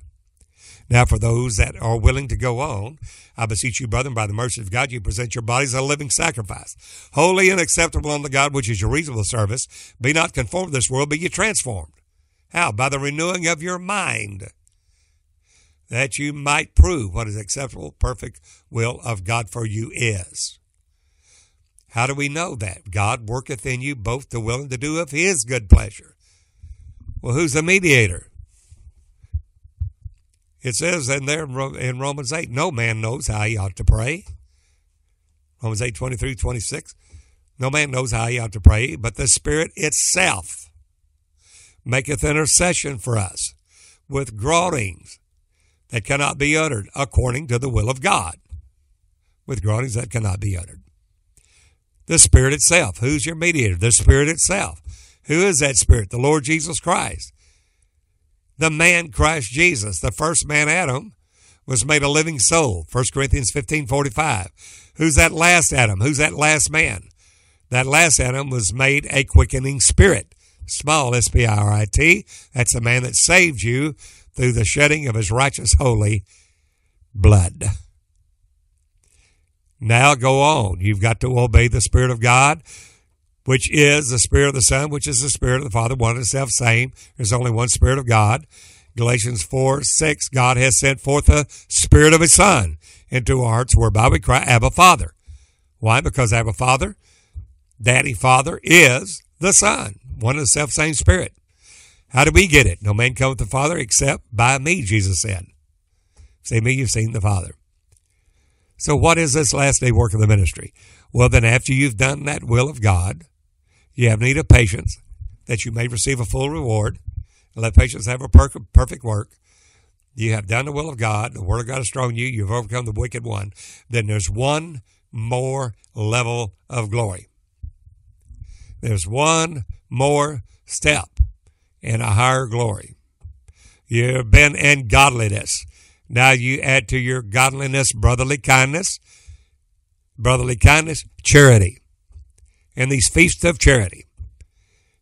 Now, for those that are willing to go on, I beseech you, brethren, by the mercy of God, you present your bodies a living sacrifice, holy and acceptable unto God, which is your reasonable service. Be not conformed to this world, but ye transformed. How? By the renewing of your mind, that you might prove what is acceptable, perfect will of God for you is. How do we know that? God worketh in you both the will and the do of his good pleasure. Well, who's the mediator? It says in there in Romans eight, no man knows how he ought to pray. Romans eight, twenty-three, twenty-six. No man knows how he ought to pray, but the Spirit itself maketh intercession for us with groanings that cannot be uttered, according to the will of God. With groanings that cannot be uttered. The Spirit itself. Who's your mediator? The Spirit itself. Who is that Spirit? The Lord Jesus Christ. The man Christ Jesus, the first man Adam, was made a living soul. First Corinthians fifteen forty-five. Who's that last Adam? Who's that last man? That last Adam was made a quickening spirit. Small S P I R I T. That's the man that saved you through the shedding of his righteous holy blood. Now go on. You've got to obey the Spirit of God, which is the Spirit of the Son, which is the Spirit of the Father, one and self same. There's only one Spirit of God. Galatians four six, God has sent forth the Spirit of his Son into our hearts, whereby we cry, Abba, Father. Why? Because Abba, Father, Daddy, Father, is the Son, one and self same Spirit. How do we get it? No man cometh to the Father except by me, Jesus said. See me, you've seen the Father. So what is this last day work of the ministry? Well, then after you've done that will of God, you have need of patience, that you may receive a full reward. And let patience have a per- perfect work. You have done the will of God. The word of God is strong in you. You've overcome the wicked one. Then there's one more level of glory. There's one more step in a higher glory. You've been in godliness. Now you add to your godliness brotherly kindness, brotherly kindness, charity, and these feasts of charity.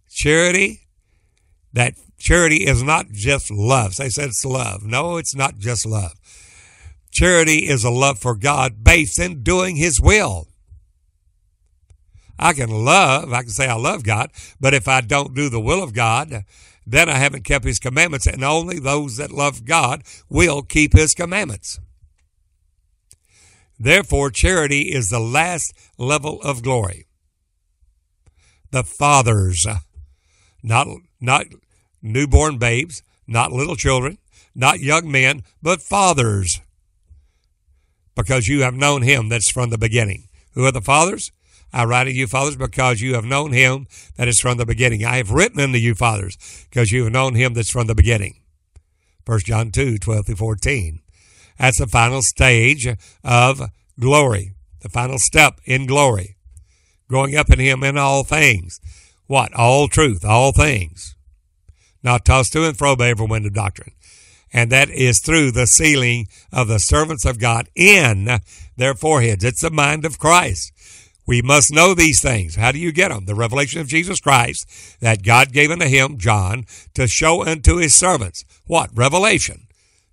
Charity, that charity is not just love. They said it's love. No, it's not just love. Charity is a love for God based in doing his will. I can love, I can say I love God, but if I don't do the will of God, then I haven't kept his commandments, and only those that love God will keep his commandments. Therefore, charity is the last level of glory. The fathers, not, not newborn babes, not little children, not young men, but fathers, because you have known him that's from the beginning. Who are the fathers? I write unto you, fathers, because you have known him that is from the beginning. I have written unto you, fathers, because you have known him that's from the beginning. First John two twelve through fourteen. That's the final stage of glory, the final step in glory, growing up in him in all things. What? All truth, all things. Not tossed to and fro by every wind of doctrine. And that is through the sealing of the servants of God in their foreheads. It's the mind of Christ. We must know these things. How do you get them? The revelation of Jesus Christ that God gave unto him, John, to show unto his servants. What? Revelation.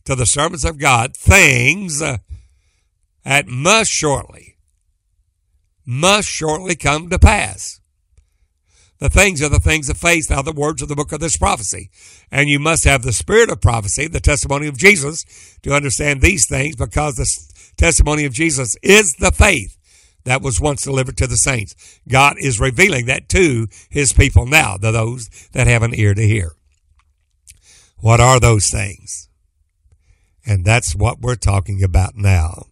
To the servants of God, things that must shortly, must shortly come to pass. The things are the things of faith, are the words of the book of this prophecy. And you must have the spirit of prophecy, the testimony of Jesus, to understand these things, because the testimony of Jesus is the faith that was once delivered to the saints. God is revealing that to his people now, to those that have an ear to hear. What are those things? And that's what we're talking about now.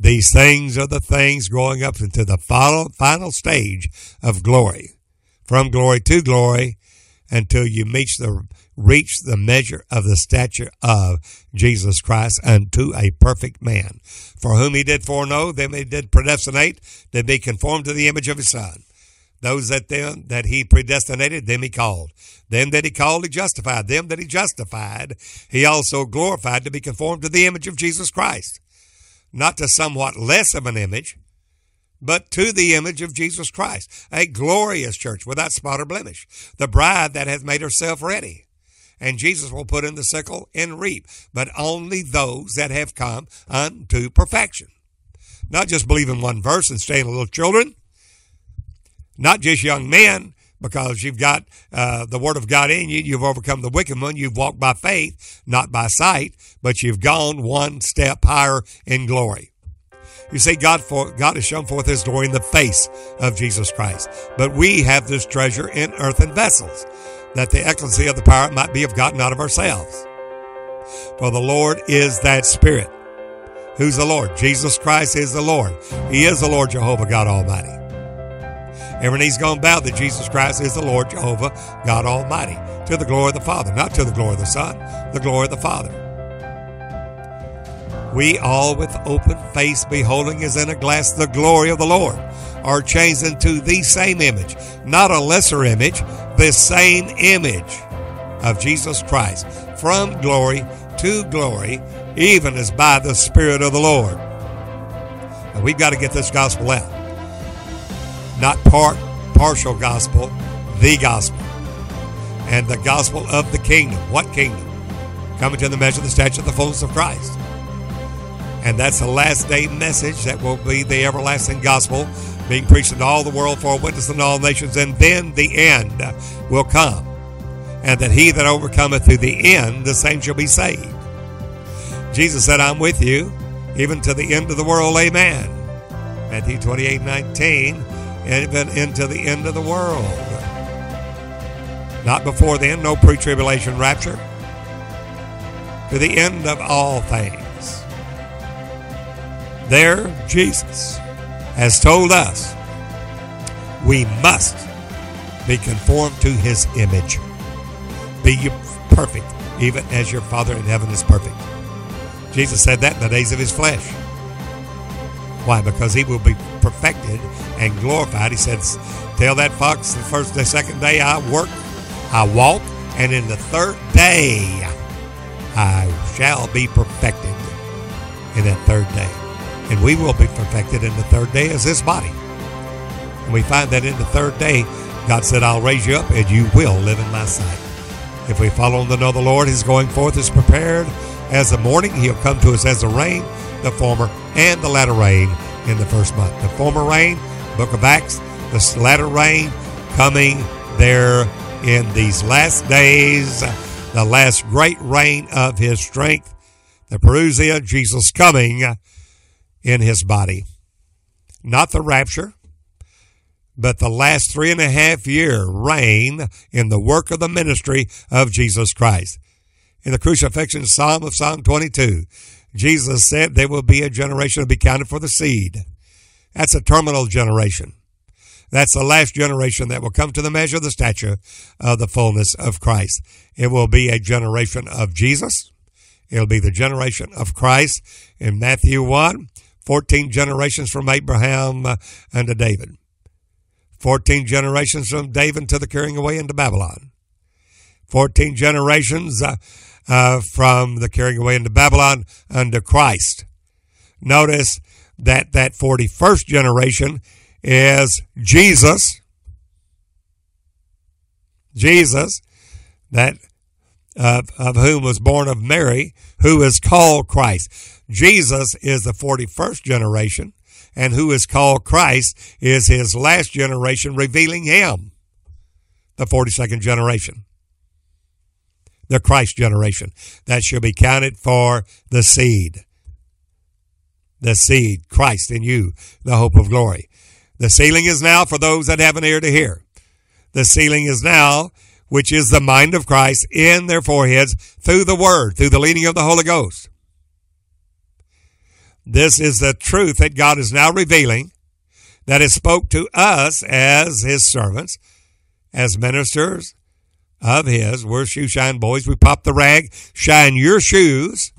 These things are the things growing up into the final, final stage of glory, from glory to glory, until you reach the, reach the measure of the stature of Jesus Christ unto a perfect man, for whom he did foreknow, them he did predestinate, that be conformed to the image of his Son. Those that them that he predestinated, them he called. Them that he called, he justified. Them that he justified, he also glorified, to be conformed to the image of Jesus Christ. Not to somewhat less of an image, but to the image of Jesus Christ. A glorious church without spot or blemish. The bride that hath made herself ready. And Jesus will put in the sickle and reap, but only those that have come unto perfection. Not just believe in one verse and stay in little children. Not just young men, because you've got uh, the word of God in you. You've overcome the wicked one. You've walked by faith, not by sight, but you've gone one step higher in glory. You see, God, for, God has shown forth his glory in the face of Jesus Christ. But we have this treasure in earthen vessels, that the excellency of the power might be of God, not of ourselves. For the Lord is that Spirit. Who's the Lord? Jesus Christ is the Lord. He is the Lord Jehovah God Almighty. Every knee's going to bow that Jesus Christ is the Lord Jehovah, God Almighty, to the glory of the Father, not to the glory of the Son, the glory of the Father. We all with open face, beholding as in a glass the glory of the Lord, are changed into the same image, not a lesser image, the same image of Jesus Christ, from glory to glory, even as by the Spirit of the Lord. And we've got to get this gospel out. Not part, partial gospel, the gospel. And the gospel of the kingdom. What kingdom? Coming to the measure of the stature of the fullness of Christ. And that's the last day message that will be the everlasting gospel being preached in all the world for a witness in all nations. And then the end will come. And that he that overcometh to the end, the same shall be saved. Jesus said, I'm with you, even to the end of the world. Amen. Matthew twenty-eight nineteen, even into the end of the world. Not before then, no pre-tribulation rapture. To the end of all things. There, Jesus has told us we must be conformed to his image. Be you perfect, even as your Father in heaven is perfect. Jesus said that in the days of his flesh. Why? Because he will be perfected and glorified. He says, tell that fox the first, the second day I work, I walk, and in the third day I shall be perfected in that third day. And we will be perfected in the third day as his body. And we find that in the third day, God said, I'll raise you up and you will live in my sight. If we follow him to know the Lord, his going forth is prepared as the morning. He'll come to us as the rain, the former and the latter rain in the first month. The former rain, book of Acts, the latter rain coming there in these last days, the last great rain of his strength, the parousia, Jesus coming in his body. Not the rapture, but the last three and a half year reign in the work of the ministry of Jesus Christ. In the crucifixion psalm of Psalm twenty-two, Jesus said there will be a generation to be counted for the seed. That's a terminal generation. That's the last generation that will come to the measure of the stature of the fullness of Christ. It will be a generation of Jesus. It'll be the generation of Christ. In Matthew one, fourteen generations from Abraham unto David. fourteen generations from David to the carrying away into Babylon. fourteen generations uh, uh, from the carrying away into Babylon unto Christ. Notice that that forty-first generation is Jesus. Jesus, that of, of whom was born of Mary, who is called Christ. Jesus is the forty-first generation, and who is called Christ is his last generation, revealing him, the forty-second generation, the Christ generation, that shall be counted for the seed. The seed, Christ in you, the hope of glory. The sealing is now for those that have an ear to hear. The sealing is now, which is the mind of Christ in their foreheads through the word, through the leading of the Holy Ghost. This is the truth that God is now revealing, that is spoke to us as his servants, as ministers of his. We're shoe shine boys. We pop the rag, shine your shoes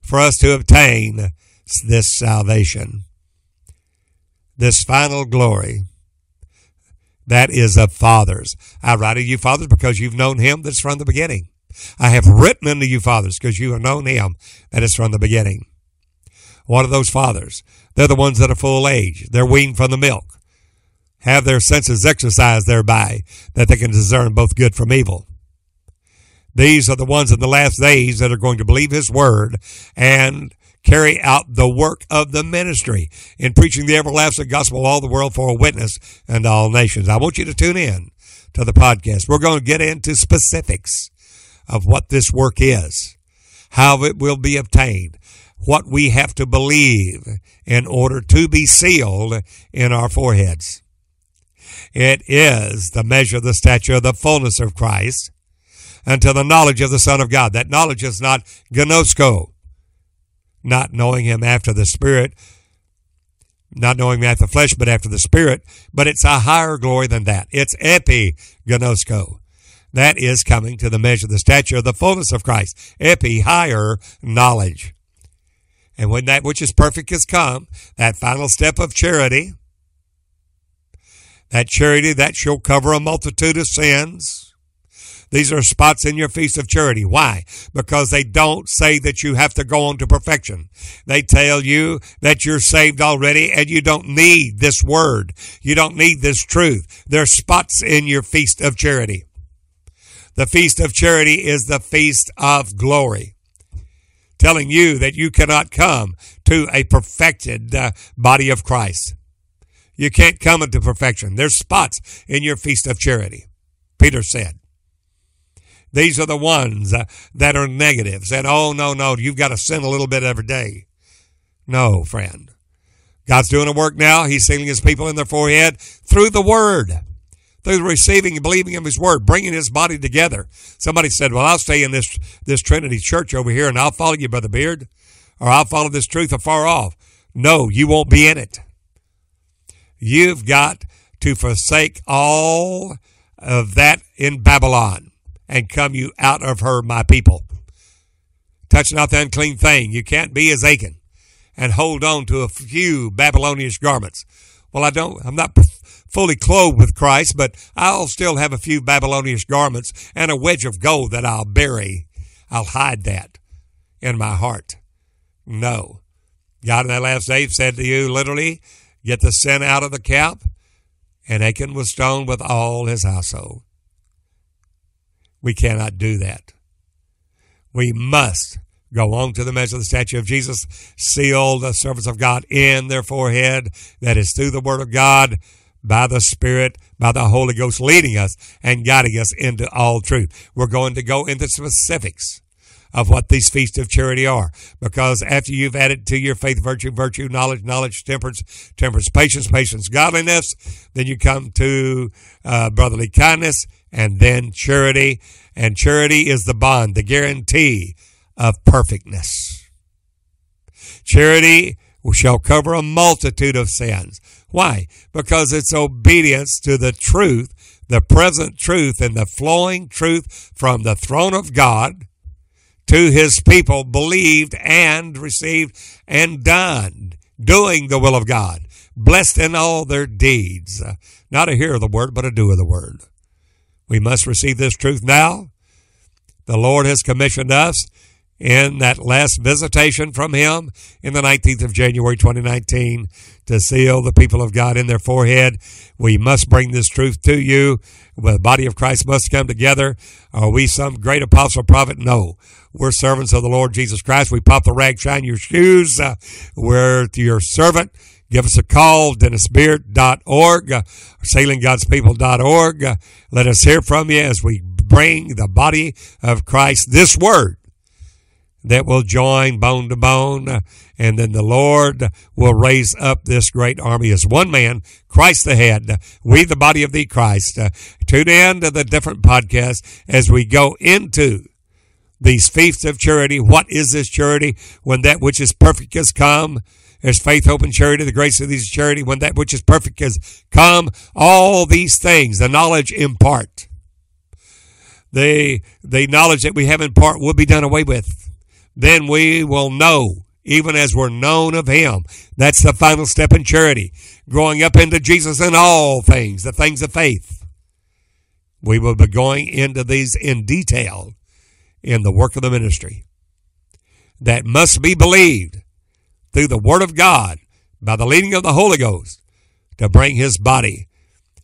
for us to obtain this salvation, this final glory that is of fathers. I write to you, fathers, because you've known him that's from the beginning. I have written unto you, fathers, because you have known him that is from the beginning. What are those fathers? They're the ones that are full age. They're weaned from the milk. Have their senses exercised thereby, that they can discern both good from evil. These are the ones in the last days that are going to believe his word and carry out the work of the ministry in preaching the everlasting gospel all the world for a witness and all nations. I want you to tune in to the podcast. We're going to get into specifics of what this work is, how it will be obtained, what we have to believe in order to be sealed in our foreheads. It is the measure, the stature, the fullness of Christ unto the knowledge of the Son of God. That knowledge is not gnosko, not knowing him after the Spirit, not knowing after the flesh, but after the spirit. But it's a higher glory than that. It's epigenosko. That is coming to the measure, the stature of the fullness of Christ. Epi, higher knowledge. And when that which is perfect has come, that final step of charity, that charity that shall cover a multitude of sins. These are spots in your feast of charity. Why? Because they don't say that you have to go on to perfection. They tell you that you're saved already and you don't need this word. You don't need this truth. There are spots in your feast of charity. The feast of charity is the feast of glory, telling you that you cannot come to a perfected uh, body of Christ. You can't come into perfection. There's spots in your feast of charity, Peter said. These are the ones uh, that are negative. Said, oh, no, no, you've got to sin a little bit every day. No, friend. God's doing a work now. He's sealing his people in their forehead through the word, through the receiving and believing of his word, bringing his body together. Somebody said, well, I'll stay in this, this Trinity church over here and I'll follow you, Brother Beard, or I'll follow this truth afar off. No, you won't be in it. You've got to forsake all of that in Babylon and come you out of her, my people. Touch not the unclean thing. You can't be as Achan and hold on to a few Babylonian garments. Well, I don't, I'm not fully clothed with Christ, but I'll still have a few Babylonian garments and a wedge of gold that I'll bury. I'll hide that in my heart. No. God in that last day said to you literally, get the sin out of the camp, and Achan was stoned with all his household. We cannot do that. We must go on to the measure of the statue of Jesus, seal the servants of God in their forehead, that is through the word of God, by the Spirit, by the Holy Ghost leading us and guiding us into all truth. We're going to go into specifics of what these feasts of charity are, because after you've added to your faith, virtue, virtue, knowledge, knowledge, temperance, temperance, patience, patience, godliness, then you come to uh, brotherly kindness, and then charity. And charity is the bond, the guarantee of perfectness. Charity shall cover a multitude of sins. Why? Because it's obedience to the truth, the present truth, and the flowing truth from the throne of God to his people, believed and received and done, doing the will of God, blessed in all their deeds. Not a hearer of the word, but a doer of the word. We must receive this truth now. The Lord has commissioned us in that last visitation from him in the nineteenth of January twenty nineteen to seal the people of God in their forehead. We must bring this truth to you. The body of Christ must come together. Are we some great apostle, prophet? No. We're servants of the Lord Jesus Christ. We pop the rag, shine your shoes. Uh, we're your servant. Give us a call, Dennis Beard dot org, uh, Sealing Gods People dot org. Uh, let us hear from you as we bring the body of Christ this word that will join bone to bone, and then the Lord will raise up this great army as one man, Christ the head, we the body of the Christ. Uh, tune in to the different podcasts as we go into these feasts of charity. What is this charity? When that which is perfect has come, there's faith, hope, and charity, the grace of these charity. When that which is perfect has come, all these things, the knowledge impart. The, the knowledge that we have in part will be done away with. Then we will know, even as we're known of him. That's the final step in charity, growing up into Jesus in all things, the things of faith. We will be going into these in detail in the work of the ministry that must be believed through the word of God, by the leading of the Holy Ghost, to bring his body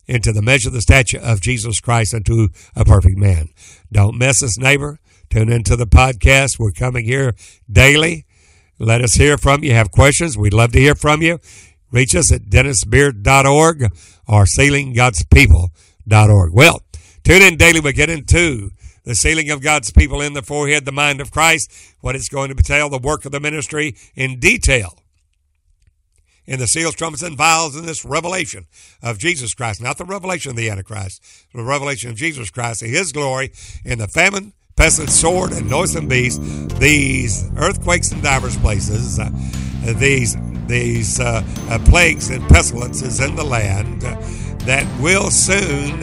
into the measure of the stature of Jesus Christ unto a perfect man. Don't miss us, neighbor. Tune into the podcast. We're coming here daily. Let us hear from you. Have questions? We'd love to hear from you. Reach us at Dennis Beard dot org or Sealing God's People dot org. Well, tune in daily. We get into the sealing of God's people in the forehead, the mind of Christ, what it's going to entail, the work of the ministry in detail, in the seals, trumpets, and vials in this revelation of Jesus Christ, not the revelation of the Antichrist, the revelation of Jesus Christ, his glory in the famine, pestilence, sword, and noisome beast, these earthquakes in divers places, uh, these these uh, uh, plagues and pestilences in the land uh, that will soon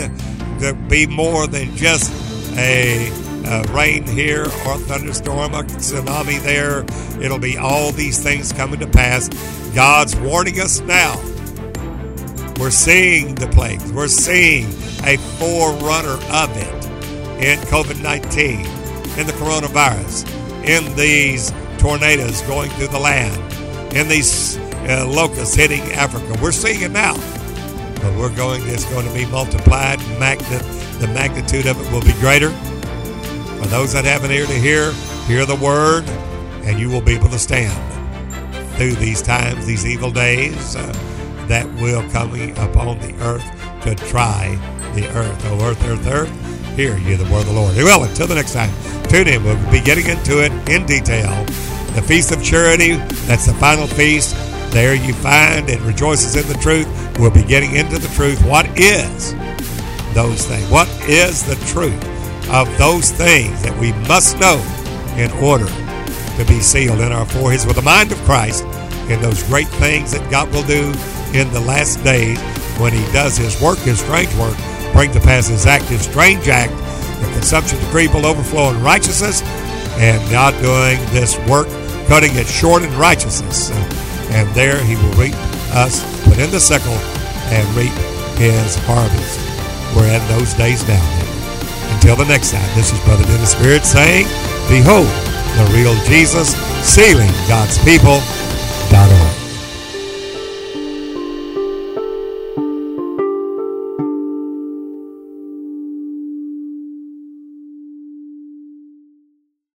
be more than just a uh, rain here or thunderstorm, a tsunami there. It'll be all these things coming to pass. God's warning us now. We're seeing the plagues. We're seeing a forerunner of it in COVID nineteen, in the coronavirus, in these tornadoes going through the land, in these uh, locusts hitting Africa. We're seeing it now. But we're going, it's going to be multiplied. Magnet, the magnitude of it will be greater. For those that have an ear to hear, hear the word, and you will be able to stand through these times, these evil days uh, that will come upon the earth to try the earth. O earth, earth, earth, hear ye the word of the Lord. Well, until the next time, tune in. We'll be getting into it in detail. The Feast of Charity, that's the final feast. There you find it rejoices in the truth. We'll be getting into the truth. What is those things? What is the truth of those things that we must know in order to be sealed in our foreheads with the mind of Christ in those great things that God will do in the last days when he does his work, his strange work, bring to pass his act, his strange act, the consumption decree will overflow in righteousness, and God doing this work, cutting it short in righteousness. And there he will reap us, put in the sickle, and reap his harvest. We're in those days now. Until the next time, this is Brother Dennis Beard saying, behold, the real Jesus, sealing God's people dot org.